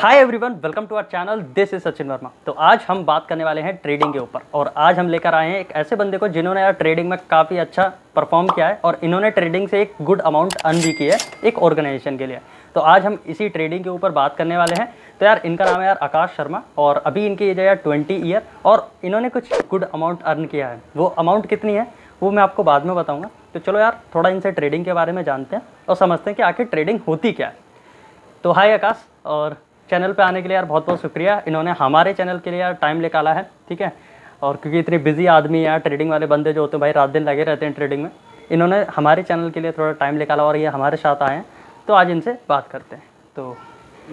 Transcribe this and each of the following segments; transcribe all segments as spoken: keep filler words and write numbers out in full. Hi everyone, welcome to our channel. This is Sachin Verma. तो आज हम बात करने वाले हैं ट्रेडिंग के ऊपर, और आज हम लेकर आए हैं एक ऐसे बंदे को जिन्होंने यार ट्रेडिंग में काफ़ी अच्छा परफॉर्म किया है और इन्होंने ट्रेडिंग से एक गुड अमाउंट अर्न भी की है एक ऑर्गेनाइजेशन के लिए। तो आज हम इसी ट्रेडिंग के ऊपर बात करने वाले हैं। तो यार इनका नाम है यार आकाश शर्मा, और अभी इनकी एज है यार ट्वेंटी ईयर, और इन्होंने कुछ गुड अमाउंट अर्न किया है। वो अमाउंट कितनी है वो मैं आपको बाद में बताऊँगा। तो चलो यार थोड़ा इनसे ट्रेडिंग के बारे में जानते हैं और समझते हैं कि आखिर ट्रेडिंग होती क्या है। तो हाय आकाश, और चैनल पे आने के लिए यार बहुत बहुत शुक्रिया। इन्होंने हमारे चैनल के लिए यार टाइम निकाला है, ठीक है। और क्योंकि इतने बिजी आदमी यार ट्रेडिंग वाले बंदे जो होते हैं भाई, रात दिन लगे रहते हैं ट्रेडिंग में, इन्होंने हमारे चैनल के लिए थोड़ा टाइम निकाला और ये हमारे साथ आए हैं। तो आज इनसे बात करते हैं। तो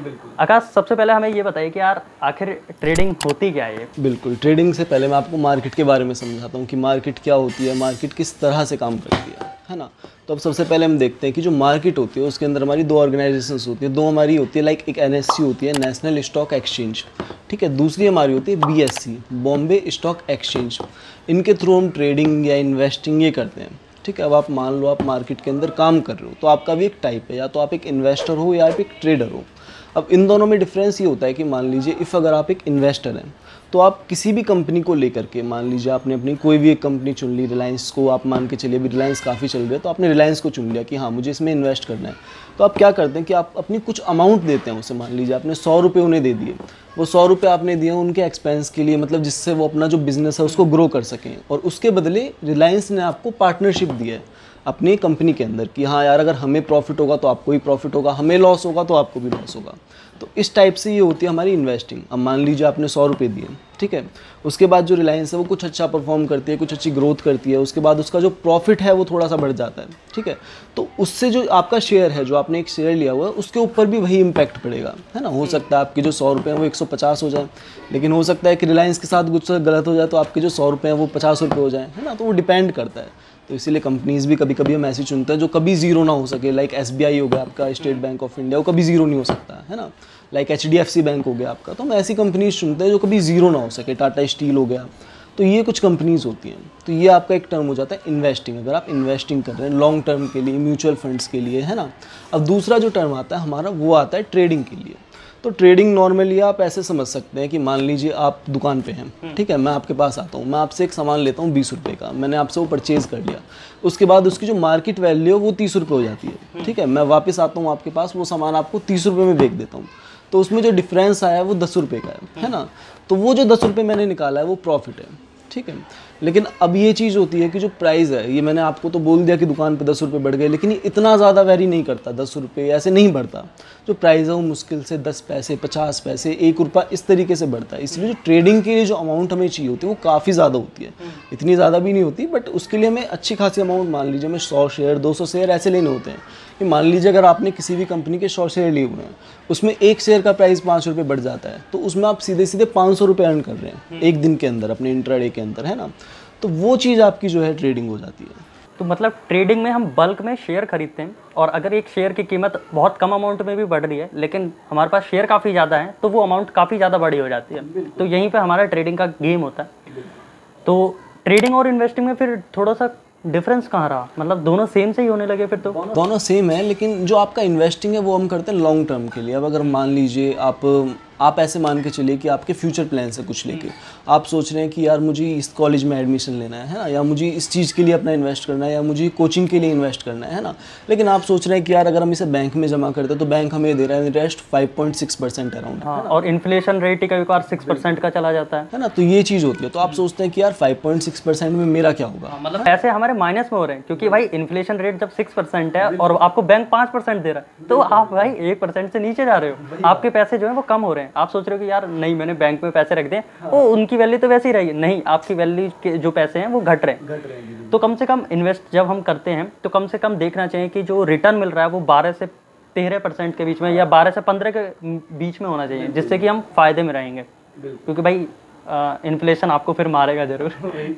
बिल्कुल आकाश, सबसे पहले हमें ये बताइए कि यार आखिर ट्रेडिंग होती क्या है। बिल्कुल, ट्रेडिंग से पहले मैं आपको मार्केट के बारे में समझाता हूँ कि मार्केट क्या होती है, मार्केट किस तरह से काम करती है, है ना। तो अब सबसे पहले हम देखते हैं कि जो मार्केट होती है उसके अंदर हमारी दो ऑर्गेनाइजेशंस होती है। दो हमारी होती है, लाइक एक एन एस ई होती है, नेशनल स्टॉक एक्सचेंज, ठीक है। दूसरी हमारी होती है B S E, Bombay stock exchange. इनके थ्रू हम ट्रेडिंग या इन्वेस्टिंग ये करते हैं, ठीक है। अब आप मान लो आप मार्केट के अंदर काम कर रहे हो, तो आपका भी एक टाइप है, या तो आप एक इन्वेस्टर हो या आप एक ट्रेडर हो। अब इन दोनों में डिफरेंस ये होता है कि मान लीजिए इफ़ अगर आप एक इन्वेस्टर हैं तो आप किसी भी कंपनी को लेकर के, मान लीजिए आपने अपनी कोई भी एक कंपनी चुन ली, रिलायंस को आप मान के चलिए, अभी रिलायंस काफ़ी चल रही है, तो आपने रिलायंस को चुन लिया कि हाँ मुझे इसमें इन्वेस्ट करना है। तो आप क्या करते हैं कि आप अपनी कुछ अमाउंट देते हैं उसे। मान लीजिए आपने सौ रुपये उन्हें दे दिए, वो सौ रुपये आपने दिए उनके एक्सपेंस के लिए, मतलब जिससे वो अपना जो बिज़नेस है उसको ग्रो कर सकें। और उसके बदले रिलायंस ने आपको पार्टनरशिप दिया है अपनी कंपनी के अंदर कि हाँ यार अगर हमें प्रॉफिट होगा तो आपको भी प्रॉफिट होगा, हमें लॉस होगा तो आपको भी लॉस होगा। तो इस टाइप से ये होती है हमारी इन्वेस्टिंग। अब मान लीजिए आपने सौ रुपये दिए, ठीक है। उसके बाद जो रिलायंस है वो कुछ अच्छा परफॉर्म करती है, कुछ अच्छी ग्रोथ करती है, उसके बाद उसका जो प्रॉफिट है वो थोड़ा सा बढ़ जाता है, ठीक है। तो उससे जो आपका शेयर है, जो आपने एक शेयर लिया हुआ है, उसके ऊपर भी वही इम्पैक्ट पड़ेगा, है ना। हो सकता है आपके जो सौ रुपये हैं वो एक सौ पचास हो जाए, लेकिन हो सकता है कि रिलायंस के साथ कुछ गलत हो जाए तो आपके जो सौ रुपये हैं वो पचास रुपये हो जाए, है ना। तो वो डिपेंड करता है। तो इसीलिए कंपनीज़ भी कभी कभी हम ऐसी चुनते हैं जो कभी जीरो ना हो सके, लाइक एस बी आई हो गया आपका, स्टेट बैंक ऑफ इंडिया, वो कभी जीरो नहीं हो सकता, है ना। Like H D F C bank हो गया आपका। तो हम ऐसी कंपनीज़ चुनते हैं जो कभी जीरो ना हो सके, टाटा स्टील हो गया। तो ये कुछ कंपनीज़ होती हैं। तो ये आपका एक टर्म हो जाता है इन्वेस्टिंग, अगर आप इन्वेस्टिंग कर रहे हैं लॉन्ग टर्म के लिए, म्यूचुअल फंड्स के लिए, है ना। अब दूसरा जो टर्म आता है हमारा वो आता है ट्रेडिंग के लिए। तो ट्रेडिंग नॉर्मली आप ऐसे समझ सकते हैं कि मान लीजिए आप दुकान पे हैं, ठीक है। मैं आपके पास आता हूँ, मैं आपसे एक सामान लेता हूँ बीस रुपये का, मैंने आपसे वो परचेज़ कर लिया, उसके बाद उसकी जो मार्केट वैल्यू है वो तीस रुपये हो जाती है, ठीक है। मैं वापस आता हूँ आपके पास, वो सामान आपको तीस रुपये में बेच देता हूँ, तो उसमें जो डिफरेंस आया है वो दस रुपये का है, है ना। तो वो जो दस रुपये मैंने निकाला है वो प्रॉफिट है, ठीक है। लेकिन अब ये चीज़ होती है कि जो प्राइस है, ये मैंने आपको तो बोल दिया कि दुकान पे दस रुपये बढ़ गए, लेकिन ये इतना ज़्यादा वेरी नहीं करता, दस रुपये ऐसे नहीं बढ़ता। जो प्राइस है वो मुश्किल से दस पैसे, पचास पैसे, एक रुपया इस तरीके से बढ़ता है। इसलिए जो ट्रेडिंग के लिए जो अमाउंट हमें चाहिए होती है वो काफ़ी ज़्यादा होती है, इतनी ज़्यादा भी नहीं होती, बट उसके लिए हमें अच्छी खासी अमाउंट, मान लीजिए हमें सौ शेयर, दो सौ शेयर ऐसे लेने होते हैं कि मान लीजिए अगर आपने किसी भी कंपनी के सौ शेयर लिए हुए हैं, उसमें एक शेयर का प्राइस पाँच रुपये बढ़ जाता है, तो उसमें आप सीधे सीधे पाँच सौ रुपये अर्न कर रहे हैं एक दिन के अंदर, अपने इंट्राडे के अंदर, है ना। तो वो चीज़ आपकी जो है ट्रेडिंग हो जाती है। तो मतलब ट्रेडिंग में हम बल्क में शेयर खरीदते हैं, और अगर एक शेयर की कीमत बहुत कम अमाउंट में भी बढ़ रही है लेकिन हमारे पास शेयर काफ़ी ज़्यादा है, तो वो अमाउंट काफ़ी ज़्यादा बड़ी हो जाती है। तो यहीं पे हमारा ट्रेडिंग का गेम होता है। तो ट्रेडिंग और इन्वेस्टिंग में फिर थोड़ा सा डिफरेंस कहाँ रहा, मतलब दोनों सेम से ही होने लगे फिर? तो दोनों सेम है, लेकिन जो आपका इन्वेस्टिंग है वो हम करते हैं लॉन्ग टर्म के लिए। अब अगर मान लीजिए आप आप ऐसे मान के चलिए कि आपके फ्यूचर प्लान से कुछ लेके आप सोच रहे हैं कि यार मुझे इस कॉलेज में एडमिशन लेना है, है ना, या मुझे इस चीज़ के लिए अपना इन्वेस्ट करना है, या मुझे कोचिंग के लिए इन्वेस्ट करना है, है ना। लेकिन आप सोच रहे हैं कि यार अगर हम इसे बैंक में जमा करते हैं तो बैंक हमें दे रहा है interest five point six percent around, और इन्फ्लेशन रेट कभी कभार सिक्स परसेंट का चला जाता है, है ना। तो ये चीज़ होती है। तो आप सोचते हैं कि यार फाइव पॉइंट सिक्स परसेंट में मेरा क्या होगा, मतलब पैसे हमारे माइनस में हो रहे हैं, क्योंकि भाई इन्फ्लेशन रेट जब सिक्स परसेंट है और आपको बैंक पाँच परसेंट दे रहा है, तो आप भाई एक परसेंट से नीचे जा रहे हो, आपके पैसे जो है वो कम हो रहे हैं। आप सोच रहे हो कि यार नहीं मैंने बैंक में पैसे रख दिए, वो उनकी वैल्यू तो वैसे ही रही, नहीं आपकी वैल्यू के जो पैसे हैं वो घट रहे हैं। तो कम से कम इन्वेस्ट जब हम करते हैं तो कम से कम देखना चाहिए कि जो रिटर्न मिल रहा है वो बारह से तेरह परसेंट के बीच में या बारह से पंद्रह के बीच में होना चाहिए, जिससे कि हम फायदे में रहेंगे, क्योंकि भाई इन्फ्लेशन आपको फिर मारेगा जरूर,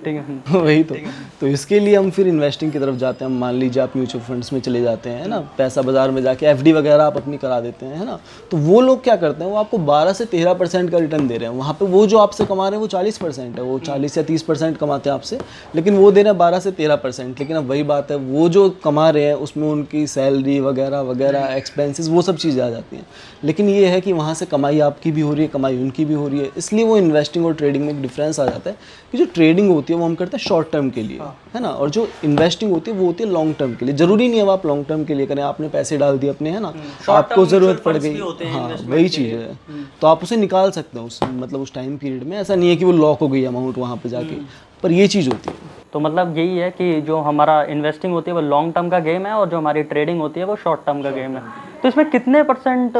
ठीक है। वही तो तो इसके लिए हम फिर इन्वेस्टिंग की तरफ जाते हैं। मान लीजिए आप म्यूचुअल फंड्स में चले जाते हैं, है ना, पैसा बाजार में जाके एफ डी वगैरह आप अपनी करा देते हैं, है ना। तो वो लोग क्या करते हैं, वो आपको बारह से तेरह परसेंट का रिटर्न दे रहे हैं, वहाँ पे वो जो आपसे कमा रहे हैं वो चालीस परसेंट है, वो चालीस या तीस परसेंट कमाते हैं आपसे, लेकिन वो दे रहे हैं बारह से तेरह परसेंट। लेकिन अब वही बात है, वो जो कमा रहे हैं उसमें उनकी सैलरी वगैरह वगैरह एक्सपेंसिस वो सब चीज़ें आ जाती हैं, लेकिन ये है कि वहाँ से कमाई आपकी भी हो रही है, कमाई उनकी भी हो रही है, इसलिए वो इन्वेस्टिंग और ट्रेडिंग में एक डिफरेंस आ जाता है कि जो ट्रेडिंग होती है वो हम करते हैं शॉर्ट टर्म के लिए, है ना, और जो इन्वेस्टिंग होती है वो होती है लॉन्ग टर्म के लिए। जरूरी नहीं है आप लॉन्ग टर्म के लिए करें, आपने पैसे डाल दिए अपने, है ना, आपको ज़रूरत पड़ गई, हाँ वही चीज़ है, तो आप उसे निकाल सकते हो उस मतलब उस टाइम पीरियड में। ऐसा नहीं है कि वो लॉक हो गई अमाउंट वहाँ पर जाके, पर ये चीज़ होती है। तो मतलब यही है कि जो हमारा इन्वेस्टिंग होती है वो लॉन्ग टर्म का गेम है और जो हमारी ट्रेडिंग होती है वो शॉर्ट टर्म का गेम है। तो इसमें कितने परसेंट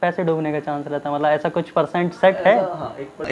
पैसे डूबने का चांस रहता है, मतलब ऐसा कुछ परसेंट सेट है?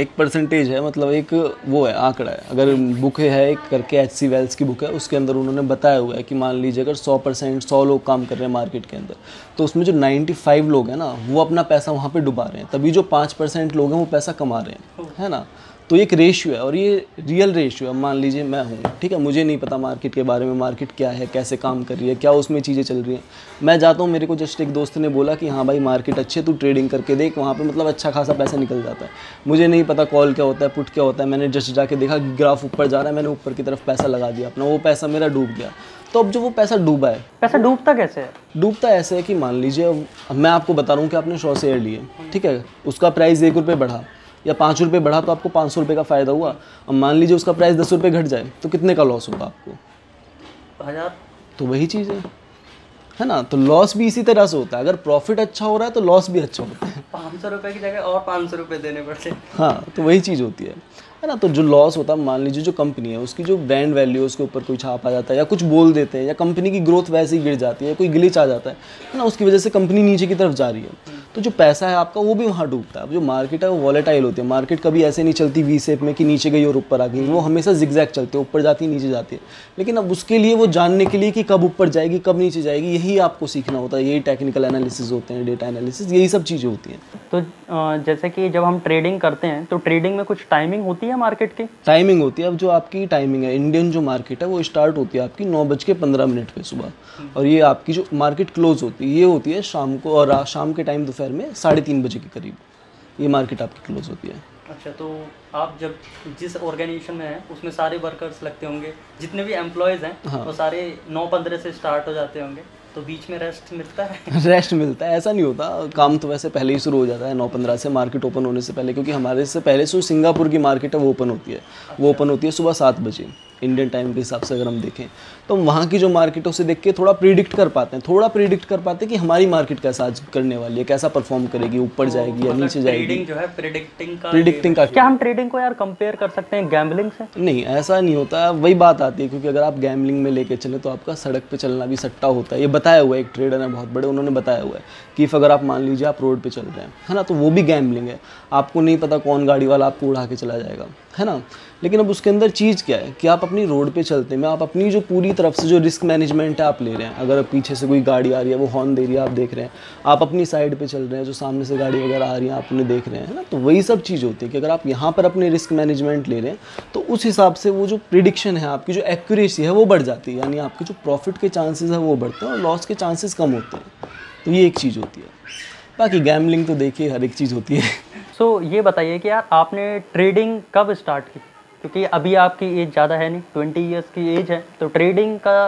एक परसेंटेज है, मतलब एक वो है, आंकड़ा है। अगर बुक है एक करके एच सी वेल्स की बुक है, उसके अंदर उन्होंने बताया हुआ है कि मान लीजिए अगर सौ परसेंट सौ लोग काम कर रहे हैं मार्केट के अंदर, तो उसमें जो नाइन्टी फाइव लोग हैं ना वो अपना पैसा वहाँ पर डुबा रहे हैं, तभी जो पाँच परसेंट लोग हैं वो पैसा कमा रहे हैं, है ना। तो ये एक रेशियो है और ये रियल रेशियो है। मान लीजिए मैं हूँ, ठीक है, मुझे नहीं पता मार्केट के बारे में, मार्केट क्या है, कैसे काम कर रही है, क्या उसमें चीज़ें चल रही हैं। मैं जाता हूँ, मेरे को जस्ट एक दोस्त ने बोला कि हाँ भाई मार्केट अच्छी है, तू ट्रेडिंग करके देख, वहाँ पे मतलब अच्छा खासा पैसा निकल जाता है। मुझे नहीं पता कॉल क्या होता है, पुट क्या होता है, मैंने जस्ट जाके देखा ग्राफ ऊपर जा रहा है, मैंने ऊपर की तरफ पैसा लगा दिया अपना, वो पैसा मेरा डूब गया। तो अब जो वो पैसा डूबा है, पैसा डूबता कैसे है? डूबता ऐसे है कि मान लीजिए मैं आपको बता रहा हूँ कि आपने सौ शेयर लिए, ठीक है, उसका प्राइस एक रुपये बढ़ा या पाँच रुपये बढ़ा, तो आपको पाँच सौ रुपये का फ़ायदा हुआ। अब मान लीजिए उसका प्राइस दस रुपये घट जाए तो कितने का लॉस होगा आपको? हज़ार। तो वही चीज़ है, है ना। तो लॉस भी इसी तरह से होता है, अगर प्रॉफिट अच्छा हो रहा है तो लॉस भी अच्छा होता है। पाँच सौ रुपये की जगह और पाँच सौ रुपये देने पड़ते हैं, हाँ, तो वही चीज़ होती है, है ना। तो जो लॉस होता है, मान लीजिए जो कंपनी है उसकी जो ब्रांड वैल्यू है उसके ऊपर कोई छाप आ जाता है या कुछ बोल देते हैं, या कंपनी की ग्रोथ वैसे ही गिर जाती है, कोई ग्लिच आ जाता है, है ना, उसकी वजह से कंपनी नीचे की तरफ जा रही है, तो जो पैसा है आपका वो भी वहाँ डूबता है। जो मार्केट है वो वॉलेटाइल होती है, मार्केट कभी ऐसे नहीं चलती वी शेप में कि नीचे गई और ऊपर आ गई, वो हमेशा जिगजैग चलती है, ऊपर जाती है नीचे जाती है। लेकिन अब उसके लिए वो जानने के लिए कि कब ऊपर जाएगी कब नीचे जाएगी, यही आपको सीखना होता है, यही टेक्निकल एनालिसिस होते हैं, डेटा एनालिसिस, यही सब चीज़ें होती हैं। तो जैसे कि जब हम ट्रेडिंग करते हैं तो ट्रेडिंग में कुछ टाइमिंग होती है, मार्केट की टाइमिंग होती है। अब जो आपकी टाइमिंग है, इंडियन जो मार्केट है वो स्टार्ट होती है आपकी नौ बज के पंद्रह मिनट पे सुबह, और ये आपकी जो मार्केट क्लोज होती है ये होती है शाम को, और शाम के टाइम दोपहर में साढ़े तीन बजे के करीब ये मार्केट आपकी क्लोज होती है। अच्छा, तो आप जब जिस ऑर्गेनाइजेशन में हैं उसमें सारे वर्कर्स लगते होंगे, जितने भी एम्प्लॉयज़ हैं वो, हाँ, सारे नौ पंद्रह से स्टार्ट हो जाते होंगे, तो बीच में रेस्ट मिलता है? रेस्ट मिलता है ऐसा नहीं होता, काम तो वैसे पहले ही शुरू हो जाता है नौ पंद्रह से, मार्केट ओपन होने से पहले, क्योंकि हमारे से पहले से सिंगापुर की मार्केट है वो ओपन होती है। अच्छा। वो ओपन होती है सुबह सात बजे इंडियन टाइम के हिसाब से अगर हम देखें, तो वहाँ की जो मार्केट है उसे देख के थोड़ा प्रिडिक्ट कर पाते हैं, थोड़ा प्रिडिक्ट कर पाते हैं कि हमारी मार्केट कैसा आज करने वाली है, कैसा परफॉर्म करेगी, ऊपर जाएगी या नीचे जाएगी। ट्रेडिंग जो है प्रिडिक्टिंग का, प्रिडिक्टिंग का क्या हम ट्रेडिंग को यार कंपेयर कर सकते हैं गैम्बलिंग से? नहीं, ऐसा नहीं होता, वही बात आती है, क्योंकि अगर आप गैम्बलिंग में लेके चले तो आपका सड़क पे चलना भी सट्टा होता है। ये बताया हुआ है, एक ट्रेडर है बहुत बड़े, उन्होंने बताया हुआ है कि इफ़ अगर आप मान लीजिए आप रोड पे चल रहे हैं, है ना, तो वो भी गैम्बलिंग है, आपको नहीं पता कौन गाड़ी वाला आपको उड़ा के चला जाएगा, है ना। लेकिन अब उसके अंदर चीज़ क्या है कि आप अपनी रोड पे चलते में आप अपनी जो पूरी तरफ से जो रिस्क मैनेजमेंट है आप ले रहे हैं। अगर पीछे से कोई गाड़ी आ रही है वो हॉर्न दे रही है, आप देख रहे हैं, आप अपनी साइड पे चल रहे हैं, जो सामने से गाड़ी वगैरह आ रही है आप उन्हें देख रहे हैं, है ना। तो वही सब चीज़ होती है कि अगर आप यहाँ पर अपने रिस्क मैनेजमेंट ले रहे हैं तो उस हिसाब से वो जो प्रिडिक्शन है आपकी, जो एक्यूरेसी है वो बढ़ जाती है, यानी आपके जो प्रॉफिट के चांसेस है वो बढ़ते हैं और लॉस के चांसेस कम होते हैं। तो ये एक चीज़ होती है, बाकी गैम्बलिंग तो देखिए हर एक चीज़ होती है। सो ये बताइए कि यार आपने ट्रेडिंग कब स्टार्ट की, क्योंकि अभी आपकी एज ज़्यादा है नहीं, ट्वेंटी इयर्स की एज है, तो ट्रेडिंग का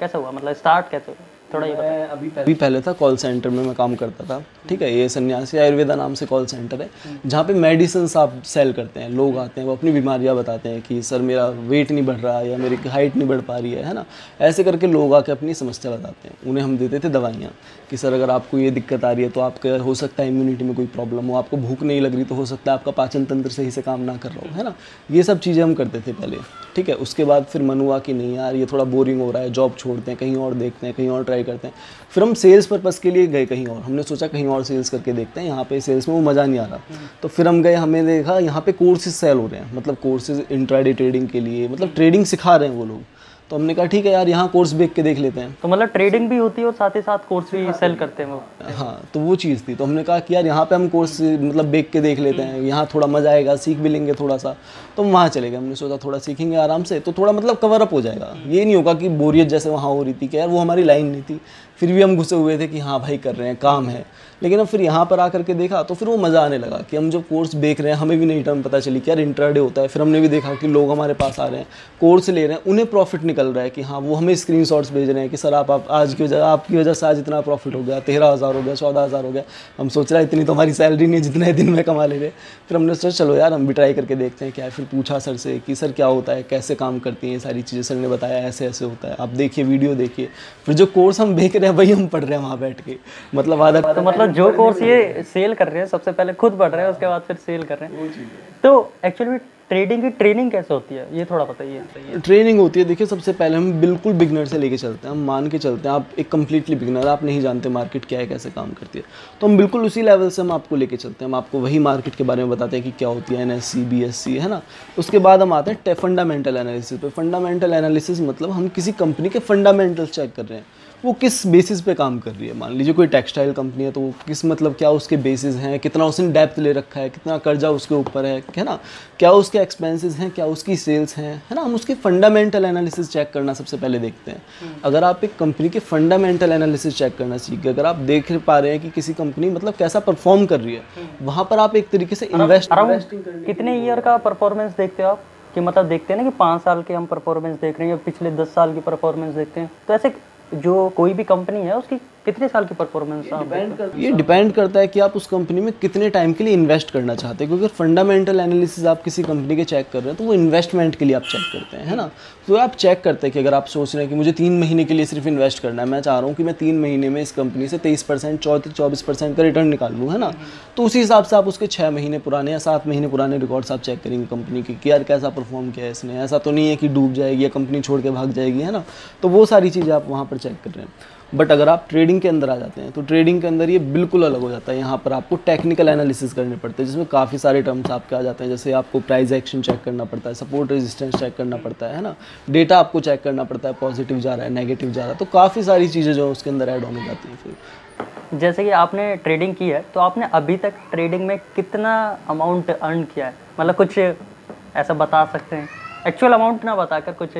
कैसा हुआ, मतलब स्टार्ट कैसे हुआ? थोड़ा ये बताइए। अभी पहले, अभी पहले था कॉल सेंटर में मैं काम करता था, ठीक है, ये सन्यासी आयुर्वेदा नाम से कॉल सेंटर है जहाँ पे मेडिसिन्स आप सेल करते हैं। लोग आते हैं, वो अपनी बीमारियाँ बताते हैं कि सर मेरा वेट नहीं बढ़ रहा है या मेरी हाइट नहीं बढ़ पा रही है, है ना, ऐसे करके लोग आके अपनी समस्या बताते हैं। उन्हें हम देते थे दवाइयाँ कि सर अगर आपको ये दिक्कत आ रही है तो आपका हो सकता है इम्यूनिटी में कोई प्रॉब्लम हो, आपको भूख नहीं लग रही तो हो सकता है आपका पाचन तंत्र सही से काम ना कर रहा हो, है ना, ये सब चीज़ें हम करते थे पहले, ठीक है। उसके बाद फिर मन हुआ कि नहीं यार ये थोड़ा बोरिंग हो रहा है, जॉब छोड़ते हैं, कहीं और देखते हैं, कहीं और ट्राई करते हैं। फिर हम सेल्स पर्पस के लिए गए कहीं और, हमने सोचा कहीं और सेल्स करके देखते हैं, यहाँ पे सेल्स में वो मज़ा नहीं आ रहा, तो फिर हम गए, हमें देखा यहाँ पे कोर्सेज सेल हो रहे हैं, मतलब कोर्सेज इंट्राडे ट्रेडिंग के लिए, मतलब ट्रेडिंग सिखा रहे हैं वो लोग। तो हमने कहा ठीक है यार यहाँ कोर्स बेच के देख लेते हैं। तो मतलब ट्रेडिंग भी होती है और साथ ही साथ कोर्स भी सेल करते हैं वो, हाँ, तो वो चीज़ थी। तो हमने कहा कि यार यहाँ पे हम कोर्स मतलब बेच के देख लेते हैं, यहाँ थोड़ा मज़ा आएगा, सीख भी लेंगे थोड़ा सा। तो वहाँ चले गए, हमने सोचा थोड़ा सीखेंगे आराम से, तो थोड़ा मतलब कवर अप हो जाएगा, ये नहीं होगा कि बोरियत जैसे वहाँ हो रही थी कि यार वो हमारी लाइन नहीं थी, फिर भी हम घुसे हुए थे कि हाँ भाई कर रहे हैं, काम है। लेकिन अब फिर यहाँ पर आकर के देखा तो फिर वो मज़ा आने लगा कि हम जो कोर्स देख रहे हैं हमें भी नहीं टर्म पता चली कि यार इंट्राडे होता है। फिर हमने भी देखा कि लोग हमारे पास आ रहे हैं, कोर्स ले रहे हैं, उन्हें प्रॉफिट निकल रहा है कि हाँ वो हमें स्क्रीनशॉट्स भेज रहे हैं कि सर आप, आप आज की वजह आपकी वजह से आज इतना प्रॉफिट हो गया, तेरह हज़ार हो गया, चौदह हज़ार हो गया। हम सोच रहा है इतनी तो हमारी सैलरी नहीं जितने दिन में कमा ले रहे। फिर हमने सोचा चलो यार हम भी ट्राई करके देखते हैं क्या। फिर पूछा सर से कि सर क्या होता है, कैसे काम करती हैं ये सारी चीज़ें। सर ने बताया ऐसे ऐसे होता है, आप देखिए वीडियो देखिए। फिर जो कोर्स हम देख रहे हैं वही हम पढ़ रहे हैं वहाँ बैठ के। मतलब आधा तो मतलब जो कोर्स ये सेल कर रहे हैं सबसे पहले खुद पढ़ रहे हैं, उसके बाद फिर सेल कर रहे हैं। तो एक्चुअली ट्रेडिंग की ट्रेनिंग कैसे होती है ये थोड़ा बताइए। ट्रेनिंग होती है, देखिए सबसे पहले हम बिल्कुल बिगनर से लेके चलते हैं, हम मान के चलते हैं आप एक कम्प्लीटली बिगनर, आप नहीं जानते मार्केट क्या है, कैसे काम करती है। तो हम बिल्कुल उसी लेवल से हम आपको लेके चलते हैं, हम आपको वही मार्केट के बारे में बताते हैं कि क्या होती है N S E, B S E, है ना। उसके बाद हम आते हैं फंडामेंटल एनालिसिस पे। फंडामेंटल एनालिसिस मतलब हम किसी कंपनी के फंडामेंटल्स चेक कर रहे हैं, वो किस बेसिस पे काम कर रही है। मान लीजिए कोई टेक्सटाइल कंपनी है तो वो किस मतलब क्या उसके बेसिस हैं, कितना उसने डेप्थ ले रखा है, कितना कर्जा उसके ऊपर है, है ना, क्या उसके एक्सपेंसेस हैं, क्या उसकी सेल्स हैं, है ना। हम उसके फंडामेंटल एनालिसिस चेक करना सबसे पहले देखते हैं। अगर आप एक कंपनी के फंडामेंटल एनालिसिस चेक करना सीख गए, अगर आप देख पा रहे हैं कि किसी कंपनी मतलब कैसा परफॉर्म कर रही है, वहाँ पर आप एक तरीके से इन्वेस्ट कितने ईयर का परफॉर्मेंस देखते हो आप कि मतलब देखते हैं ना कि पाँच साल के हम परफॉर्मेंस देख रहे हैं, पिछले दस साल की परफॉर्मेंस देखते हैं। तो ऐसे जो कोई भी कंपनी है उसकी कितने साल की परफॉर्मेंस आप, ये डिपेंड करता है कि आप उस कंपनी में कितने टाइम के लिए इन्वेस्ट करना चाहते हैं। क्योंकि फंडामेंटल एनालिसिस आप किसी कंपनी के चेक कर रहे हैं तो वो इन्वेस्टमेंट के लिए आप चेक करते हैं, है ना। तो आप चेक करते हैं कि अगर आप सोच रहे हैं कि मुझे तीन महीने के लिए सिर्फ इन्वेस्ट करना है, मैं चाह रहा हूँ कि मैं तीन महीने में इस कंपनी से तेईस परसेंट चौबीस परसेंट का रिटर्न निकाल लूँ, है ना। तो उसी हिसाब से आप उसके छः महीने पुराने या सात महीने पुराने रिकॉर्ड्स आप चेक करेंगे कंपनी की कि यार कैसा परफॉर्म किया है इसने, ऐसा तो नहीं है कि डूब जाएगी या कंपनी छोड़ के भाग जाएगी, है ना। तो वो सारी चीज़ें आप वहाँ पर चेक कर रहे हैं। बट अगर आप ट्रेडिंग के अंदर आ जाते हैं तो ट्रेडिंग के अंदर ये बिल्कुल अलग हो जाता है। यहाँ पर आपको टेक्निकल एनालिसिस करने पड़ते हैं जिसमें काफ़ी सारे टर्म्स आपके आ जाते हैं, जैसे आपको प्राइस एक्शन चेक करना पड़ता है, सपोर्ट रेजिस्टेंस चेक करना पड़ता है, है ना। डेटा आपको चेक करना पड़ता है, पॉजिटिव जा रहा है, नेगेटिव जा रहा है, तो काफ़ी सारी चीज़ें जो है उसके अंदर ऐड होने जाती हैं। फिर जैसे कि आपने ट्रेडिंग की है तो आपने अभी तक ट्रेडिंग में कितना अमाउंट अर्न किया है, मतलब कुछ ऐसा बता सकते हैं, एक्चुअल अमाउंट ना बताकर कुछ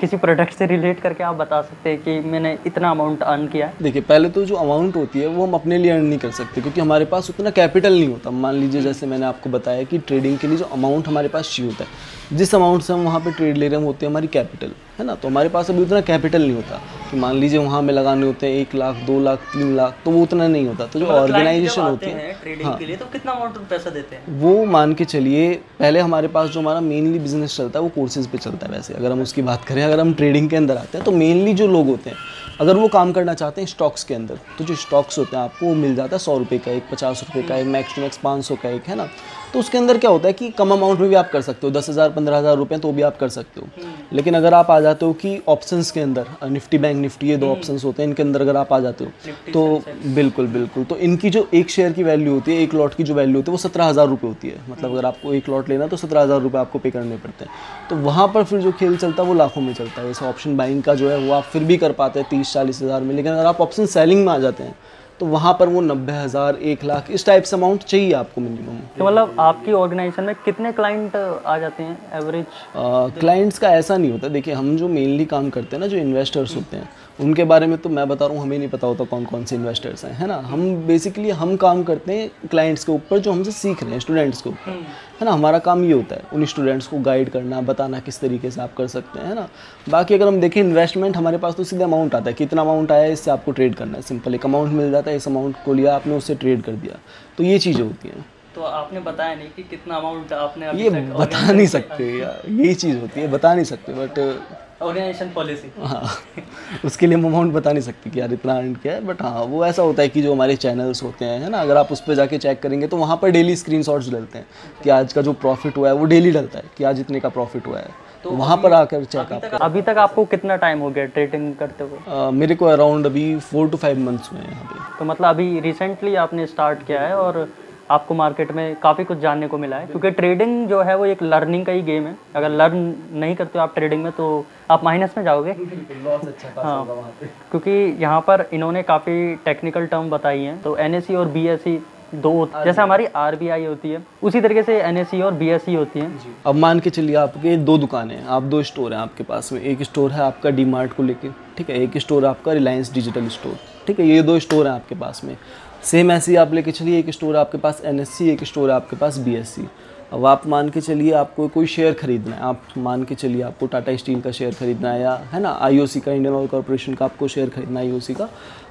किसी प्रोडक्ट से रिलेट करके आप बता सकते हैं कि मैंने इतना अमाउंट अर्न किया है। देखिए पहले तो जो अमाउंट होती है वो हम अपने लिए अर्न नहीं कर सकते क्योंकि हमारे पास उतना कैपिटल नहीं होता। मान लीजिए जैसे मैंने आपको बताया कि ट्रेडिंग के लिए जो अमाउंट हमारे पास चाहिए होता है, जिस अमाउंट से हम वहाँ पर ट्रेड ले रहे हैं होती है हमारी कैपिटल, है ना। तो हमारे पास अभी उतना कैपिटल नहीं होता कि मान लीजिए वहाँ में लगाने होते हैं एक लाख दो लाख तीन लाख तो वो उतना नहीं होता। तो जो ऑर्गेनाइजेशन होती है ट्रेडिंग के लिए तो कितना अमाउंट पैसा देते हैं वो मान के चलिए, पहले हमारे पास जो हमारा मेनली बिजनेस चलता है वो कोर्सेज पे चलता है। वैसे अगर हम उसकी बात करें, अगर हम ट्रेडिंग के अंदर आते हैं तो मेनली जो लोग होते हैं अगर वो काम करना चाहते हैं स्टॉक्स के अंदर तो जो स्टॉक्स होते हैं आपको वो मिल जाता है सौ रुपये का एक, पचास रुपये का एक, मैक्स टू मैक्स पाँच सौ का एक, है ना। तो उसके अंदर क्या होता है कि कम अमाउंट में भी आप कर सकते हो, दस हज़ार पंद्रह हज़ार रुपये तो भी आप कर सकते हो। लेकिन अगर आप आ जाते हो कि ऑप्शंस के अंदर, निफ्टी बैंक निफ्टी ये दो ऑप्शंस होते हैं, इनके अंदर अगर आप आ जाते हो तो बिल्कुल बिल्कुल तो इनकी जो एक शेयर की वैल्यू होती है, एक लॉट की जो वैल्यू होती है वो सत्रह हज़ार रुपये होती है। मतलब अगर आपको एक लॉट लेना तो सत्रह हज़ार रुपये आपको पे करने पड़ते हैं। तो वहाँ पर फिर जो खेल चलता है वो लाखों में चलता है। जैसे ऑप्शन बाइंग का जो है वो आप फिर भी कर पाते हैं तीस चालीस हज़ार में, लेकिन अगर आप ऑप्शन सेलिंग में आ जाते हैं तो वहाँ पर वो नब्बे हज़ार एक लाख इस टाइप से अमाउंट चाहिए आपको मिनिमम। तो मतलब आपकी ऑर्गेनाइजेशन में कितने क्लाइंट आ जाते हैं एवरेज? क्लाइंट्स का ऐसा नहीं होता। देखिए हम जो मेनली काम करते हैं ना, जो इन्वेस्टर्स होते हैं उनके बारे में तो मैं बता रहा हूँ हमें नहीं पता होता कौन कौन से इन्वेस्टर्स हैं, है ना। हम बेसिकली हम काम करते हैं क्लाइंट्स के ऊपर जो हमसे सीख रहे हैं, स्टूडेंट्स के ऊपर, है ना। हमारा काम ये होता है उन स्टूडेंट्स को गाइड करना, बताना किस तरीके से आप कर सकते हैं, है ना। बाकी अगर हम देखें इन्वेस्टमेंट हमारे पास तो सीधा अमाउंट आता है कि इतना अमाउंट आया है इससे आपको ट्रेड करना है, सिंपल एक अमाउंट मिल जाता है, इस अमाउंट को लिया आपने उससे ट्रेड कर दिया। तो ये चीज़ें होती हैं। तो आपने बताया नहीं कि कितना अमाउंट आपने, ये बता नहीं सकते यार, यही चीज़ होती है, बता नहीं सकते। बट ऑर्गेनाइजेशन पॉलिसी हाँ उसके लिए हम अमाउंट बता नहीं सकती कि यार इतना अर्न किया है। बट हाँ वो ऐसा होता है कि जो हमारे चैनल्स होते हैं, है ना, अगर आप उस पर जाके चेक करेंगे तो वहाँ पर डेली स्क्रीनशॉट्स डलते हैं कि आज का जो प्रॉफिट हुआ है वो डेली डलता है कि आज इतने का प्रॉफिट हुआ है। तो वहाँ पर आकर चेक आप। अभी तक आपको कितना टाइम हो गया ट्रेडिंग करते हुए? मेरे को अराउंड अभी फोर टू फाइव मंथ्स हुए हैं यहाँ पे। तो मतलब अभी रिसेंटली आपने स्टार्ट किया है और आपको मार्केट में काफ़ी कुछ जानने को मिला है क्योंकि ट्रेडिंग जो है वो एक लर्निंग का ही गेम है। अगर लर्न नहीं करते हो आप ट्रेडिंग में तो आप माइनस में जाओगे, लॉस अच्छा हाँ वहाँ पे। क्योंकि यहाँ पर इन्होंने काफ़ी टेक्निकल टर्म बताई हैं। तो एन एस ई और बी एस ई दो, जैसे हमारी आर बी आई होती है उसी तरीके से एन एस ई और बी एस ई होती है। अब मान के चलिए आपके दो दुकानें हैं, आप दो स्टोर हैं आपके पास में, एक स्टोर है आपका डी मार्ट को लेके, ठीक है, एक स्टोर आपका रिलायंस डिजिटल स्टोर, ठीक है, ये दो स्टोर हैं आपके पास में। सेम ऐसे ही आप लेके चलिए, एक स्टोर आपके पास एन एस ई, एक स्टोर आपके पास बी एस ई। अब आप मान के चलिए आपको कोई शेयर खरीदना है, आप मान के चलिए आपको टाटा स्टील का शेयर खरीदना है या है ना आई ओ सी का, इंडियन ऑयल कॉर्पोरेशन का आपको शेयर खरीदना है आई ओ सी का।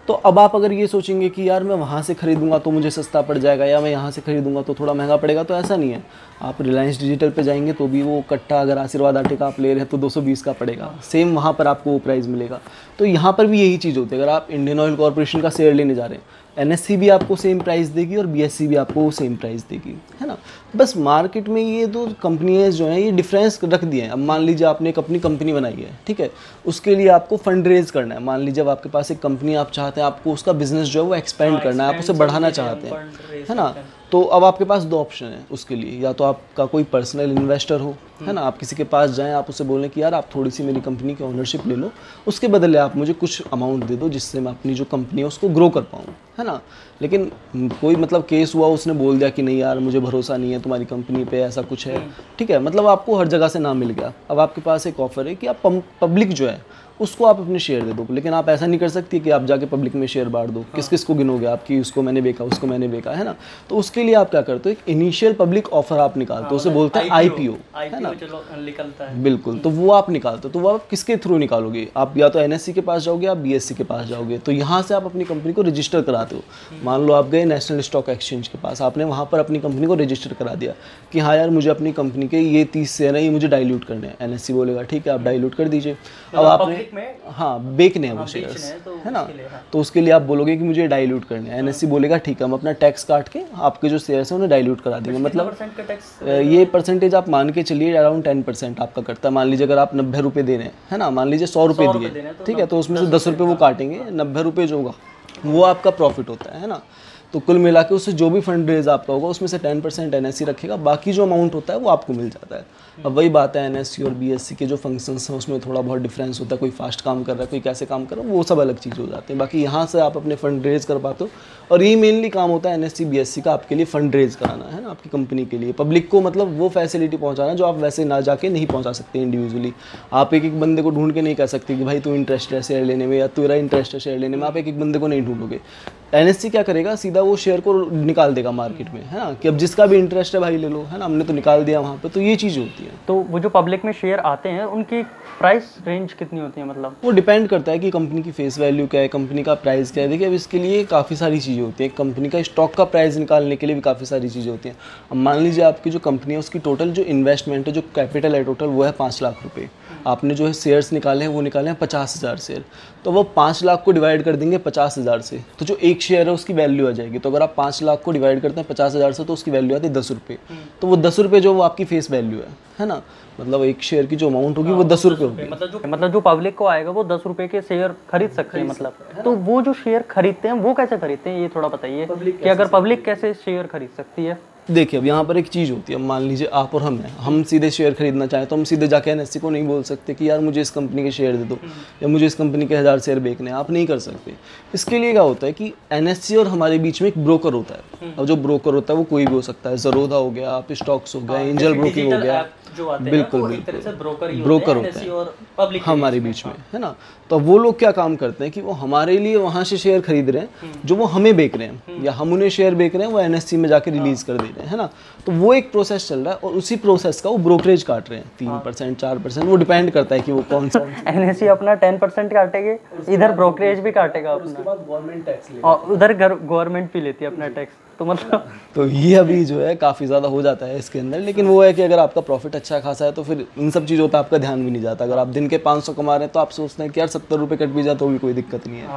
तो अब आप अगर ये सोचेंगे कि यार मैं वहाँ से खरीदूंगा तो मुझे सस्ता पड़ जाएगा या मैं यहाँ से खरीदूंगा तो थोड़ा महंगा पड़ेगा, तो ऐसा नहीं है। आप रिलायंस डिजिटल पे जाएंगे तो भी वो कट्टा अगर आशीर्वाद आटे का आप ले रहे हैं तो दो सौ बीस का पड़ेगा, सेम वहाँ पर आपको वो प्राइस मिलेगा। तो यहाँ पर भी यही चीज़ होती है, अगर आप इंडियन ऑयल कॉर्पोरेशन का शेयर लेने जा रहे हैं, एन एस ई भी आपको सेम प्राइस देगी और बी एस ई भी आपको सेम प्राइस देगी, है ना। बस मार्केट में ये दो कंपनियाँ जो हैं ये डिफरेंस रख दिए हैं। अब मान लीजिए आपने एक अपनी कंपनी बनाई है, ठीक है, उसके लिए आपको फंड रेज करना है। मान लीजिए आपके पास एक कंपनी आप चाहते हैं, आपको उसका बिजनेस जो है वो एक्सपेंड करना है, आप उसे बढ़ाना चाहते हैं, है ना। तो अब आपके पास दो ऑप्शन है उसके लिए, या तो आपका कोई पर्सनल इन्वेस्टर हो, है ना, आप किसी के पास जाएं, आप उसे बोलें कि यार आप थोड़ी सी मेरी कंपनी की ओनरशिप ले लो, उसके बदले आप मुझे कुछ अमाउंट दे दो जिससे मैं अपनी जो कंपनी है उसको ग्रो कर पाऊँ, है ना। लेकिन कोई मतलब केस हुआ, उसने बोल दिया कि नहीं यार मुझे भरोसा नहीं है तुम्हारी कंपनी पे, ऐसा कुछ है, ठीक है, मतलब आपको हर जगह से ना मिल गया। अब आपके पास एक ऑफर है कि आप पब्लिक जो है उसको आप अपने शेयर दे दो, लेकिन आप ऐसा नहीं कर सकती कि आप जाके पब्लिक में शेयर बांट दो, किस किस को गिनोगे आपकी उसको मैंने बेचा उसको मैंने बेचा, है ना। तो उसके लिए आप क्या करते हो, एक इनिशियल पब्लिक ऑफर आप निकालते हो, उसे बोलते हैं आई पी ओ, है ना, निकलता है बिल्कुल। तो वो आप निकालते हो, तो वो आप किसके थ्रू निकालोगे, आप या तो एन एस ई के पास जाओगे, आप बी एस ई के पास जाओगे। तो यहाँ से आप अपनी कंपनी को रजिस्टर कराते हो। मान लो आप गए नेशनल स्टॉक एक्सचेंज के पास, आपने वहाँ पर अपनी कंपनी को रजिस्टर करा दिया कि हाँ यार मुझे अपनी कंपनी के ये तीस शेयर है, ये मुझे डाइल्यूट करने हैं। एन एस ई बोलेगा ठीक है आप डाइल्यूट कर दीजिए। अब आपने हाँ बेचने हैं वो शेयर्स, है ना, तो उसके लिए आप बोलोगे कि मुझे डाइल्यूट करने हैं। एन एस ई बोलेगा ठीक है हम अपना टैक्स काट के आपके जो शेयर्स हैं उन्हें डाइल्यूट करा देंगे। मतलब ये परसेंटेज आप मान के चलिए अराउंड टेन परसेंट आपका करता है। मान लीजिए अगर आप नब्बे रुपये दे रहे हैं, है ना, मान लीजिए सौ रुपये दिए, ठीक है, तो उसमें से दस रुपये वो काटेंगे, नब्बे रुपये जो होगा वो आपका प्रॉफिट होता है ना। तो कुल मिला के उससे जो भी फंड रेज आपका होगा उसमें से ten percent N S E रखेगा, बाकी जो अमाउंट होता है वो आपको मिल जाता है। अब वही बात है एन एस ई और बी एस ई के जो फंक्शंस हैं उसमें थोड़ा बहुत डिफरेंस होता है, कोई फास्ट काम कर रहा है, कोई कैसे काम कर रहा है, वो सब अलग चीज़ हो जाती है। बाकी यहाँ से आप अपने फंड रेज कर पाते हो और ये मेनली काम होता है N S E B S E का, आपके लिए फंड रेज कराना, है ना, आपकी कंपनी के लिए पब्लिक को, मतलब वो फैसिलिटी पहुँचाना जो आप वैसे ना जाके नहीं पहुँचा सकते इंडिविजुअली। आप एक एक बंदे को ढूंढ के नहीं कह सकते कि भाई तू इंटरेस्ट है शेयर लेने में या तेरा इंटरेस्ट है शेयर लेने में, आप एक एक बंदे को नहीं ढूंढोगे। एन एस ई क्या करेगा, सीधा वो शेयर को निकाल देगा मार्केट में, है ना, कि अब जिसका भी इंटरेस्ट है भाई ले लो, है ना, हमने तो निकाल दिया वहाँ पे। तो ये चीज़ होती है। तो वो जो पब्लिक में शेयर आते हैं उनकी प्राइस रेंज कितनी होती है, मतलब वो डिपेंड करता है कि कंपनी की फेस वैल्यू क्या है, कंपनी का प्राइस क्या है। देखिए अब इसके लिए काफ़ी सारी चीज़ें होती हैं, कंपनी का स्टॉक का प्राइस निकालने के लिए भी काफ़ी सारी चीज़ें होती हैं। अब मान लीजिए आपकी जो कंपनी है उसकी टोटल जो इन्वेस्टमेंट है, जो कैपिटल है टोटल, वो है पाँच लाख रुपये। आपने जो है शेयर्स निकाले हैं वो निकाले हैं पचास हज़ार शेयर, तो वो पाँच लाख को डिवाइड कर देंगे पचास हज़ार से, तो जो एक शेयर है उसकी वैल्यू आ जाएगी। तो अगर आप पाँच लाख को डिवाइड करते हैं पचास हज़ार से तो उसकी वैल्यू आती है दस रुपये। तो वो दस रुपये जो वो आपकी फेस वैल्यू है, है ना, मतलब एक शेयर की जो अमाउंट होगी वो दस रुपये होगी। मतलब जो मतलब जो पब्लिक को आएगा वो दस रुपये के शेयर खरीद सकते हैं, मतलब है। तो वो जो शेयर खरीदते हैं वो कैसे खरीदते हैं ये थोड़ा बताइए कि अगर पब्लिक कैसे शेयर खरीद सकती है। देखिए अब यहाँ पर एक चीज़ होती है, मान लीजिए आप और हम हैं, हम सीधे शेयर खरीदना चाहें तो हम सीधे जाके एन एस ई को नहीं बोल सकते कि यार मुझे इस कंपनी के शेयर दे दो या मुझे इस कंपनी के हज़ार शेयर बेचने हैं, आप नहीं कर सकते। इसके लिए क्या होता है कि एन एस ई और हमारे बीच में एक ब्रोकर होता है। अब जो ब्रोकर होता है वो कोई भी हो सकता है, ज़रोधा हो गया, आप स्टॉक्स हो गया, एंजल ब्रोकिंग हो गया, बिल्कुल बिल्कुल ब्रोकर होता है हमारे बीच में, है ना। तो वो लोग क्या काम करते हैं कि वो हमारे लिए वहाँ से शेयर खरीद रहे हैं जो वो हमें बेच रहे हैं या हम उन्हें शेयर बेच रहे हैं, वो एन एस ई में जाके रिलीज कर दे रहे हैं, है ना। तो वो एक प्रोसेस चल रहा है और उसी प्रोसेस का वो ब्रोकरेज काट रहे हैं तीन परसेंट चार परसेंट, वो डिपेंड करता है कि वो कौन सा एन एस ई अपना टेन परसेंट काटेगी, इधर ब्रोकरेज भी काटेगा अपना, उसके बाद गवर्नमेंट टैक्स लेगा और उधर गवर्नमेंट भी लेती है अपना टैक्स। तो मतलब तो ये अभी जो है काफ़ी ज़्यादा हो जाता है इसके अंदर। लेकिन वो है कि अगर आपका प्रॉफिट अच्छा खासा है तो फिर इन सब चीज़ों पे आपका ध्यान भी नहीं जाता। अगर आप दिन के पाँच सौ कमा रहे हैं तो आप सोचते हैं कि यार सत्तर रुपये कट भी जाए तो भी कोई दिक्कत नहीं है,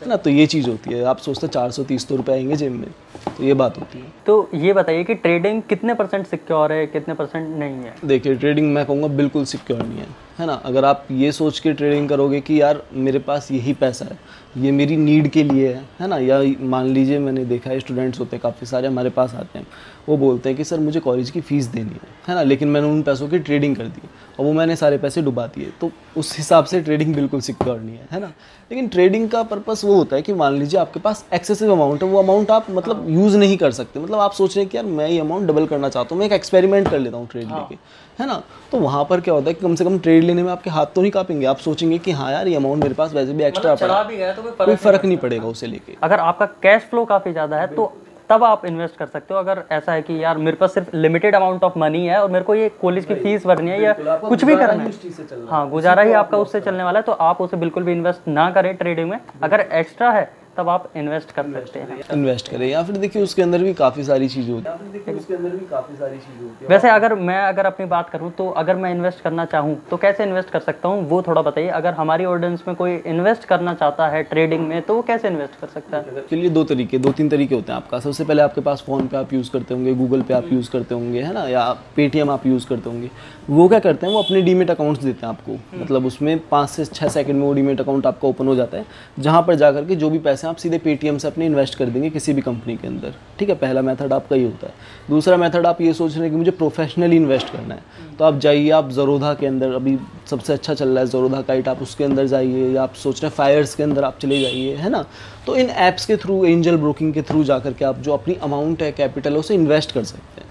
है ना। तो ये चीज़ होती है, आप सोचते हैं चार सौ तीस तो रुपये आएंगे जेब में, तो ये बात होती है। तो ये बताइए कि ट्रेडिंग कितने परसेंट सिक्योर है कितने परसेंट नहीं है। देखिए ट्रेडिंग मैं कहूँगा बिल्कुल सिक्योर नहीं है, है ना। अगर आप ये सोच के ट्रेडिंग करोगे कि यार मेरे पास यही पैसा है, ये मेरी नीड के लिए है, है ना, या मान लीजिए मैंने देखा है स्टूडेंट्स होते हैं काफ़ी सारे हमारे पास आते हैं, वो बोलते हैं कि सर मुझे कॉलेज की फ़ीस देनी है, है ना, लेकिन मैंने उन पैसों की ट्रेडिंग कर दी और वो मैंने सारे पैसे डुबा दिए। तो उस हिसाब से ट्रेडिंग बिल्कुल सिक्योर नहीं है, है ना। लेकिन ट्रेडिंग का पर्पस वो होता है कि मान लीजिए आपके पास एक्सेसिव अमाउंट है, वो अमाउंट आप मतलब यूज़ नहीं कर सकते, मतलब आप सोच रहे हैं कि यार मैं ये अमाउंट डबल करना चाहता हूँ, मैं एक एक्सपेरिमेंट कर लेता हूँ ट्रेड लेके, है ना। तो वहाँ पर क्या होता है कि कम से कम ट्रेड लेने में आपके हाथ तो नहीं कांपेंगे, आप सोचेंगे कि हाँ यार ये अमाउंट मेरे पास वैसे भी एक्स्ट्रा पड़ा भी गया तो कोई फर्क नहीं पड़ेगा उसे लेके। अगर आपका कैश फ्लो काफ़ी ज़्यादा है तो तब आप इन्वेस्ट कर सकते हो। अगर ऐसा है कि यार मेरे पास सिर्फ लिमिटेड अमाउंट ऑफ मनी है और मेरे को ये कॉलेज की फीस भरनी है या कुछ भी करना है, हाँ गुजारा ही आपका उससे चलने वाला है, तो आप उसे बिल्कुल भी इन्वेस्ट ना करें ट्रेडिंग में। अगर एक्स्ट्रा है तब आप इन्वेस्ट कर सकते हैं, इन्वेस्ट करें। या फिर देखिए उसके अंदर भी काफ़ी सारी चीज़ होती है, उसके अंदर भी काफ़ी सारी चीज़ होती है। वैसे अगर मैं अगर अपनी बात करूँ तो अगर मैं इन्वेस्ट करना चाहूँ तो कैसे इन्वेस्ट कर सकता हूँ वो थोड़ा बताइए। अगर हमारी ऑडियंस में कोई इन्वेस्ट करना चाहता है ट्रेडिंग में तो वो कैसे इन्वेस्ट कर सकता है? इसके लिए दो तरीके दो तीन तरीके होते हैं आपका। सबसे पहले आपके पास फ़ोन पे आप यूज़ करते होंगे, गूगल पे आप यूज़ करते होंगे, है ना, या पेटीएम आप यूज़ करते होंगे। वो क्या करते हैं, वो अपने डीमेट अकाउंट्स देते हैं आपको, मतलब उसमें पाँच से छः सेकंड में वो डीमेट अकाउंट आपका ओपन हो जाता है, जहाँ पर जा करके जो भी पैसे आप सीधे पेटीएम से अपने इन्वेस्ट कर देंगे किसी भी कंपनी के अंदर। ठीक है, पहला मेथड आपका ये होता है। दूसरा मेथड आप ये सोच रहे हैं कि मुझे प्रोफेशनली इन्वेस्ट करना है तो आप जाइए, आप ज़रोधा के अंदर अभी सबसे अच्छा चल रहा है ज़रोधा काइट, आप उसके अंदर जाइए, या आप सोच रहे हैं फायर्स के अंदर आप चले जाइए, है ना। तो इन ऐप्स के थ्रू, एंजल ब्रोकिंग के थ्रू जा करके आप जो अपनी अमाउंट है कैपिटल उसे इन्वेस्ट कर सकते हैं।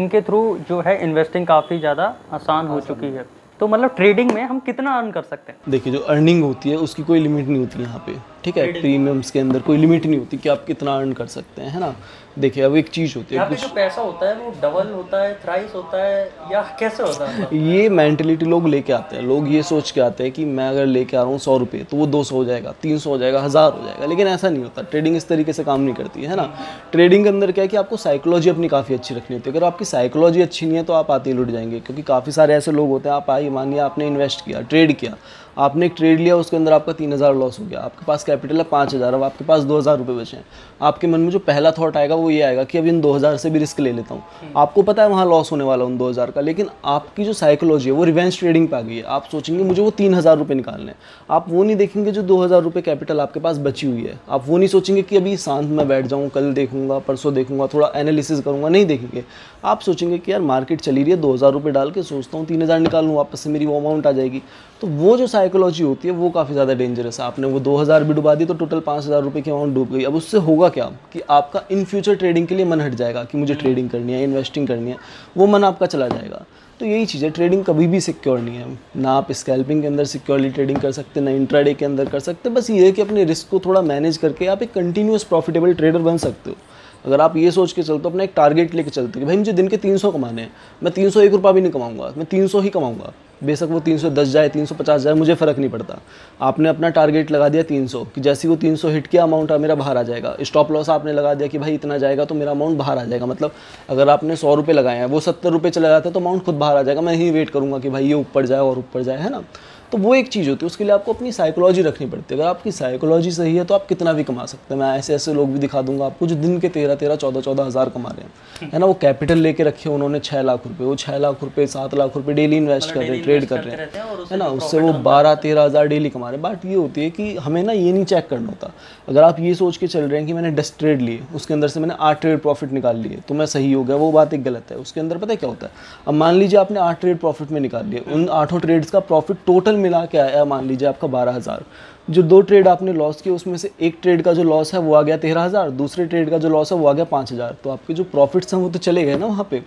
इनके थ्रू जो है इन्वेस्टिंग काफ़ी ज़्यादा आसान हो चुकी है। तो मतलब ट्रेडिंग में हम कितना अर्न कर सकते हैं? देखिए जो अर्निंग होती है उसकी कोई लिमिट नहीं होती यहाँ पे, ठीक है। प्रीमियम्स के अंदर कोई लिमिट नहीं होती कि आप कितना अर्न कर सकते हैं, है ना। देखिए अब एक चीज़ होती है, यहाँ पे जो पैसा होता है वो डबल होता है, थ्राइस होता है, या कैसे होता है? ये मेंटलिटी लोग लेके आते हैं, लोग ये सोच के आते हैं कि मैं अगर लेके आ रहा हूँ सौ रुपये तो वो दो सौ हो जाएगा, तीन सौ हो जाएगा, हज़ार हो जाएगा, लेकिन ऐसा नहीं होता। ट्रेडिंग इस तरीके से काम नहीं करती है, है ना। ट्रेडिंग के अंदर क्या है कि आपको साइकोलॉजी अपनी काफ़ी अच्छी रखनी होती है। अगर आपकी साइकोलॉजी अच्छी नहीं है तो आप आते ही लुट जाएंगे, क्योंकि काफ़ी सारे ऐसे लोग होते हैं, आप आए मानिए आपने इन्वेस्ट किया, ट्रेड किया, आपने एक ट्रेड लिया, उसके अंदर आपका तीन हज़ार लॉस हो गया, आपके पास कैपिटल है पाँच हज़ार, अब आपके पास दो हज़ार रुपये बचे हैं। आपके मन में जो पहला थॉट आएगा वो ये आएगा कि अब इन दो हज़ार से भी रिस्क ले लेता हूँ। आपको पता है वहाँ लॉस होने वाला उन दो हज़ार का, लेकिन आपकी जो साइकोलॉजी है वो रिवेंज ट्रेडिंग पे आ गई है। आप सोचेंगे मुझे वो तीन हज़ार रुपये निकालने हैं, आप वो नहीं देखेंगे जो दो हज़ार रुपये कैपिटल आपके पास बची हुई है। आप वो नहीं सोचेंगे कि अभी शांत में बैठ जाऊँ, कल देखूँगा, परसों देखूँगा, थोड़ा एनालिसिस करूँगा, नहीं देखेंगे। आप सोचेंगे कि यार मार्केट चली रही है, दो हज़ार रुपये डाल के सोचता हूँ तीन हज़ार निकाल लूँ, वापस से मेरी वो अमाउंट आ जाएगी। तो वो जो साइकोलॉजी होती है वो काफ़ी ज़्यादा डेंजरस है। आपने वो दो हज़ार भी डुबा दी तो टोटल पाँच हज़ार रुपये की अमाउंट डूब गई। अब उससे होगा क्या कि आपका इन फ्यूचर ट्रेडिंग के लिए मन हट जाएगा कि मुझे ट्रेडिंग करनी है, इन्वेस्टिंग करनी है, वो मन आपका चला जाएगा। तो यही चीज़ है, ट्रेडिंग कभी भी सिक्योर नहीं है। ना आप स्कैल्पिंग के अंदर सिक्योरली ट्रेडिंग कर सकते, ना इंट्राडे के अंदर कर सकते। बस ये है कि अपने रिस्क को थोड़ा मैनेज करके आप एक कंटिन्यूस प्रॉफिटेबल ट्रेडर बन सकते हो। अगर आप ये सोच के चलते हो, अपना एक टारगेट लेके चलते हो कि भाई मुझे दिन के तीन सौ कमाने हैं, मैं तीन सौ एक रुपया भी नहीं कमाऊंगा, मैं तीन सौ ही कमाऊंगा, बेशक वो तीन सौ दस जाए, तीन सौ पचास जाए, मुझे फ़र्क नहीं पड़ता। आपने अपना टारगेट लगा दिया तीन सौ कि जैसे वो तीन सौ हिट किया अमाउंट मेरा बाहर आ जाएगा। स्टॉप लॉस आपने लगा दिया कि भाई इतना जाएगा तो मेरा अमाउंट बाहर आ जाएगा, मतलब अगर आपने सौ रुपये लगाए हैं वो सत्तर रुपये चला जाता है तो अमाउंट खुद बाहर आ जाएगा, मैं यहीं वेट करूँगा कि भाई ये ऊपर जाए और ऊपर जाए, है ना। तो वो एक चीज़ होती है, उसके लिए आपको अपनी साइकोलॉजी रखनी पड़ती है। अगर आपकी साइकोलॉजी सही है तो आप कितना भी कमा सकते हैं। मैं ऐसे ऐसे लोग भी दिखा दूंगा आपको जो दिन के तेरह तेरह चौदह चौदह हज़ार कमा रहे हैं, है ना। वो कैपिटल लेके रखे उन्होंने छः लाख रुपये, वो छः लाख रुपये सात लाख रुपये डेली इन्वेस्ट कर रहे हैं, ट्रेड कर रहे हैं, है ना। उससे वो बारह तेरह हज़ार डेली कमा रहे हैं। बात ये होती है कि हमें ना ये नहीं चेक करना होता। अगर आप ये सोच के चल रहे हैं कि मैंने दस ट्रेड लिए, उसके अंदर से मैंने आठ ट्रेड प्रॉफिट निकाल लिए तो मैं सही हो गया, वो बात एक गलत है। उसके अंदर पता है क्या होता है, अब मान लीजिए आपने आठ ट्रेड प्रॉफिट में निकाल लिए, उन आठों ट्रेड्स का प्रॉफिट टोटल मिला के आया मान लीजिए आपका बारह हज़ार। जो दो ट्रेड आपने लॉस किए उसमें से एक ट्रेड का जो लॉस है वो आ गया तेरह हज़ार, दूसरे ट्रेड का जो लॉस है वो आ गया पाँच हज़ार। तो आपके जो प्रॉफिट्स हैं वो तो चले गए ना वहाँ पे।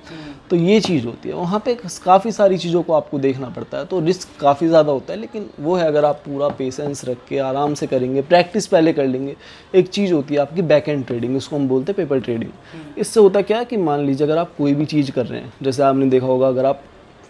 तो ये चीज़ होती है, वहाँ पे काफ़ी सारी चीज़ों को आपको देखना पड़ता है। तो रिस्क काफ़ी ज़्यादा होता है, लेकिन वो है अगर आप पूरा पेशेंस रख के आराम से करेंगे, प्रैक्टिस पहले कर लेंगे। एक चीज़ होती है आपकी बैक एंड ट्रेडिंग, उसको हम बोलते हैं पेपर ट्रेडिंग। इससे होता क्या है कि मान लीजिए अगर आप कोई भी चीज़ कर रहे हैं, जैसे आपने देखा होगा अगर आप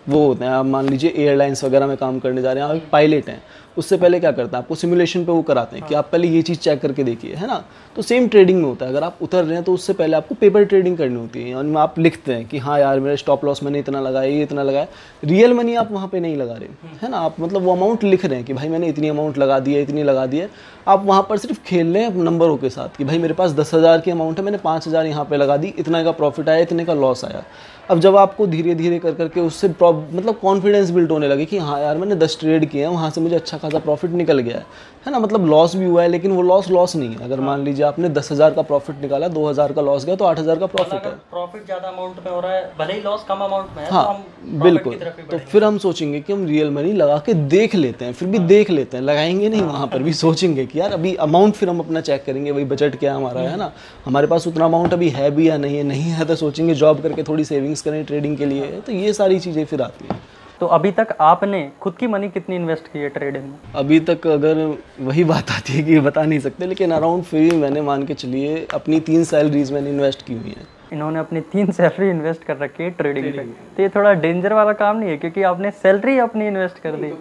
वो होते हैं, आप मान लीजिए एयरलाइंस वगैरह में काम करने जा रहे हैं, आप एक पायलट हैं, उससे पहले क्या करते हैं आपको सिमुलेशन पे वो कराते हैं कि आप पहले ये चीज़ चेक करके देखिए, है ना। तो सेम ट्रेडिंग में होता है, अगर आप उतर रहे हैं तो उससे पहले आपको पेपर ट्रेडिंग करनी होती है। यानी आप लिखते हैं कि हाँ यार मेरा स्टॉप लॉस मैंने इतना लगाया, ये इतना लगाया, रियल मनी आप वहाँ पे नहीं लगा रहे, है ना। आप मतलब वो अमाउंट लिख रहे हैं कि भाई मैंने इतनी अमाउंट लगा दी है, इतनी लगा दी है। आप वहाँ पर सिर्फ खेल रहे हैं नंबरों के साथ कि भाई मेरे पास दस हज़ार की अमाउंट है, मैंने पाँच हज़ार यहाँ पर लगा दी, इतना का प्रॉफिट आया, इतने का लॉस आया। अब जब आपको धीरे धीरे कर करके उससे मतलब कॉन्फिडेंस बिल्ड होने लगे कि हाँ यार मैंने दस ट्रेड किए हैं, वहाँ से मुझे अच्छा खासा प्रॉफिट निकल गया है, है ना। मतलब लॉस भी हुआ है लेकिन वो लॉस लॉस नहीं है। अगर मान लीजिए आपने दस हज़ार का प्रॉफिट निकाला, दो हज़ार का लॉस गया तो आठ हज़ार का प्रॉफिट है। प्रॉफिट ज़्यादा अमाउंट में हो रहा है, भले ही लॉस कम अमाउंट में है, हाँ बिल्कुल। तो फिर हम सोचेंगे कि हम रियल मनी लगा के देख लेते हैं, फिर भी देख लेते हैं, लगाएंगे नहीं, वहाँ पर भी सोचेंगे कि यार अभी अमाउंट फिर हम अपना चेक करेंगे, भाई बजट क्या हमारा है ना, हमारे पास उतना अमाउंट अभी है भी या नहीं है, नहीं है तो सोचेंगे जॉब करके थोड़ी सेविंग्स करें ट्रेडिंग के लिए। तो ये सारी चीज़ें फिर आती है। तो अभी तक आपने खुद की मनी कितनी इन्वेस्ट की है ट्रेडिंग में? अभी तक अगर वही बात आती है कि बता नहीं सकते, लेकिन अराउंड फिर मैंने मान के चलिए अपनी तीन सैलरीज मैंने इन्वेस्ट की हुई है। इन्होंने अपनी तीन सैलरी इन्वेस्ट कर रखी है ट्रेडिंग पे, तो ये थोड़ा डेंजर वाला काम नहीं है क्योंकि आपने सैलरी अपनी इन्वेस्ट कर दी?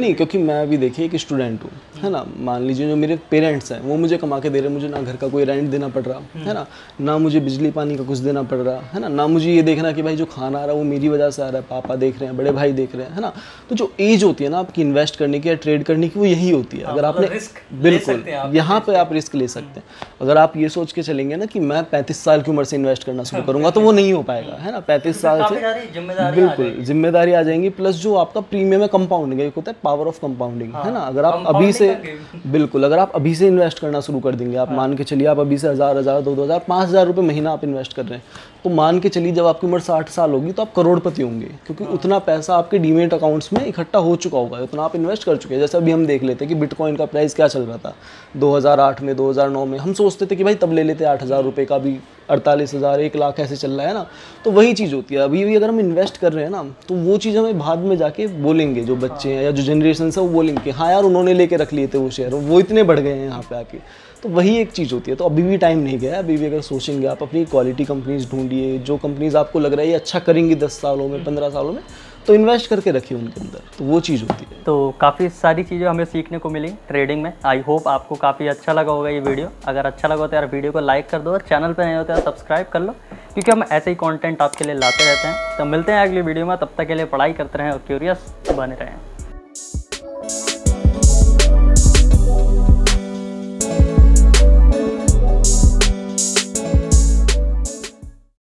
नहीं, क्योंकि मैं भी देखिए एक स्टूडेंट हूँ, है ना। मान लीजिए जो मेरे पेरेंट्स हैं वो मुझे कमा के दे रहे हैं, मुझे ना घर का कोई रेंट देना पड़ रहा है ना, ना मुझे बिजली पानी का कुछ देना पड़ रहा है ना, ना मुझे ये देखना कि भाई जो खाना आ रहा है वो मेरी वजह से आ रहा है, पापा देख रहे हैं, बड़े भाई देख रहे हैं, है ना। तो जो एज होती है ना आपकी इन्वेस्ट करने की या ट्रेड करने की, वो यही होती है। अगर आपने बिल्कुल यहाँ पर आप रिस्क ले सकते हैं। अगर आप ये सोच के चलेंगे ना कि मैं पैंतीस साल की उम्र से इन्वेस्ट करना शुरू करूंगा तो वो नहीं हो पाएगा, है ना। पैंतीस साल से बिल्कुल जिम्मेदारी आ जाएंगी, प्लस जो आपका प्रीमियम है कंपाउंडिंग, एक होता है पावर ऑफ कंपाउंडिंग, है ना। अगर आप अभी से बिल्कुल अगर आप अभी से इन्वेस्ट करना शुरू कर देंगे, आप मान के चलिए आप अभी से हजार हजार दो दो हजार पाँच हजार रुपये महीना आप इन्वेस्ट कर रहे हैं, तो मान के चलिए जब आपकी उम्र साठ साल होगी तो आप करोड़पति होंगे, क्योंकि उतना पैसा आपके डीमेट अकाउंट्स में इकट्ठा हो चुका होगा, उतना आप इन्वेस्ट कर चुके हैं। जैसे अभी हम देख लेते हैं कि बिटकॉइन का प्राइस क्या चल रहा था दो हज़ार आठ में, दो हज़ार नौ में। हम सोचते थे कि भाई तब ले लेते आठ हज़ार रुपये का, भी अड़तालीस हज़ार एक लाख ऐसे चल रहा है ना। तो वही चीज़ होती है, अभी भी अगर हम इन्वेस्ट कर रहे हैं ना तो वो चीज़ हमें बाद में जाके बोलेंगे जो बच्चे हैं या जो जनरेशन है वो बोलेंगे हाँ यार उन्होंने लेके रख लिए थे वो शेयर, वो इतने बढ़ गए हैं यहाँ पे आके। तो वही एक चीज़ होती है। तो अभी भी टाइम नहीं गया, अभी भी अगर सोचेंगे आप, अपनी क्वालिटी कंपनीज ढूंढिए, जो कंपनीज आपको लग रहा है ये अच्छा करेंगी दस सालों में पंद्रह सालों में, तो इन्वेस्ट करके रखिए उनके अंदर। तो वो चीज़ होती है। तो काफ़ी सारी चीज़ें हमें सीखने को मिली ट्रेडिंग में। आई होप आपको काफ़ी अच्छा लगा होगा ये वीडियो। अगर अच्छा लगा तो यार वीडियो को लाइक कर दो और चैनल पर नहीं होते तो सब्सक्राइब कर लो, क्योंकि हम ऐसे ही कॉन्टेंट आपके लिए लाते रहते हैं। तो मिलते हैं अगली वीडियो में, तब तक के लिए पढ़ाई करते रहें और क्यूरियस बने रहें।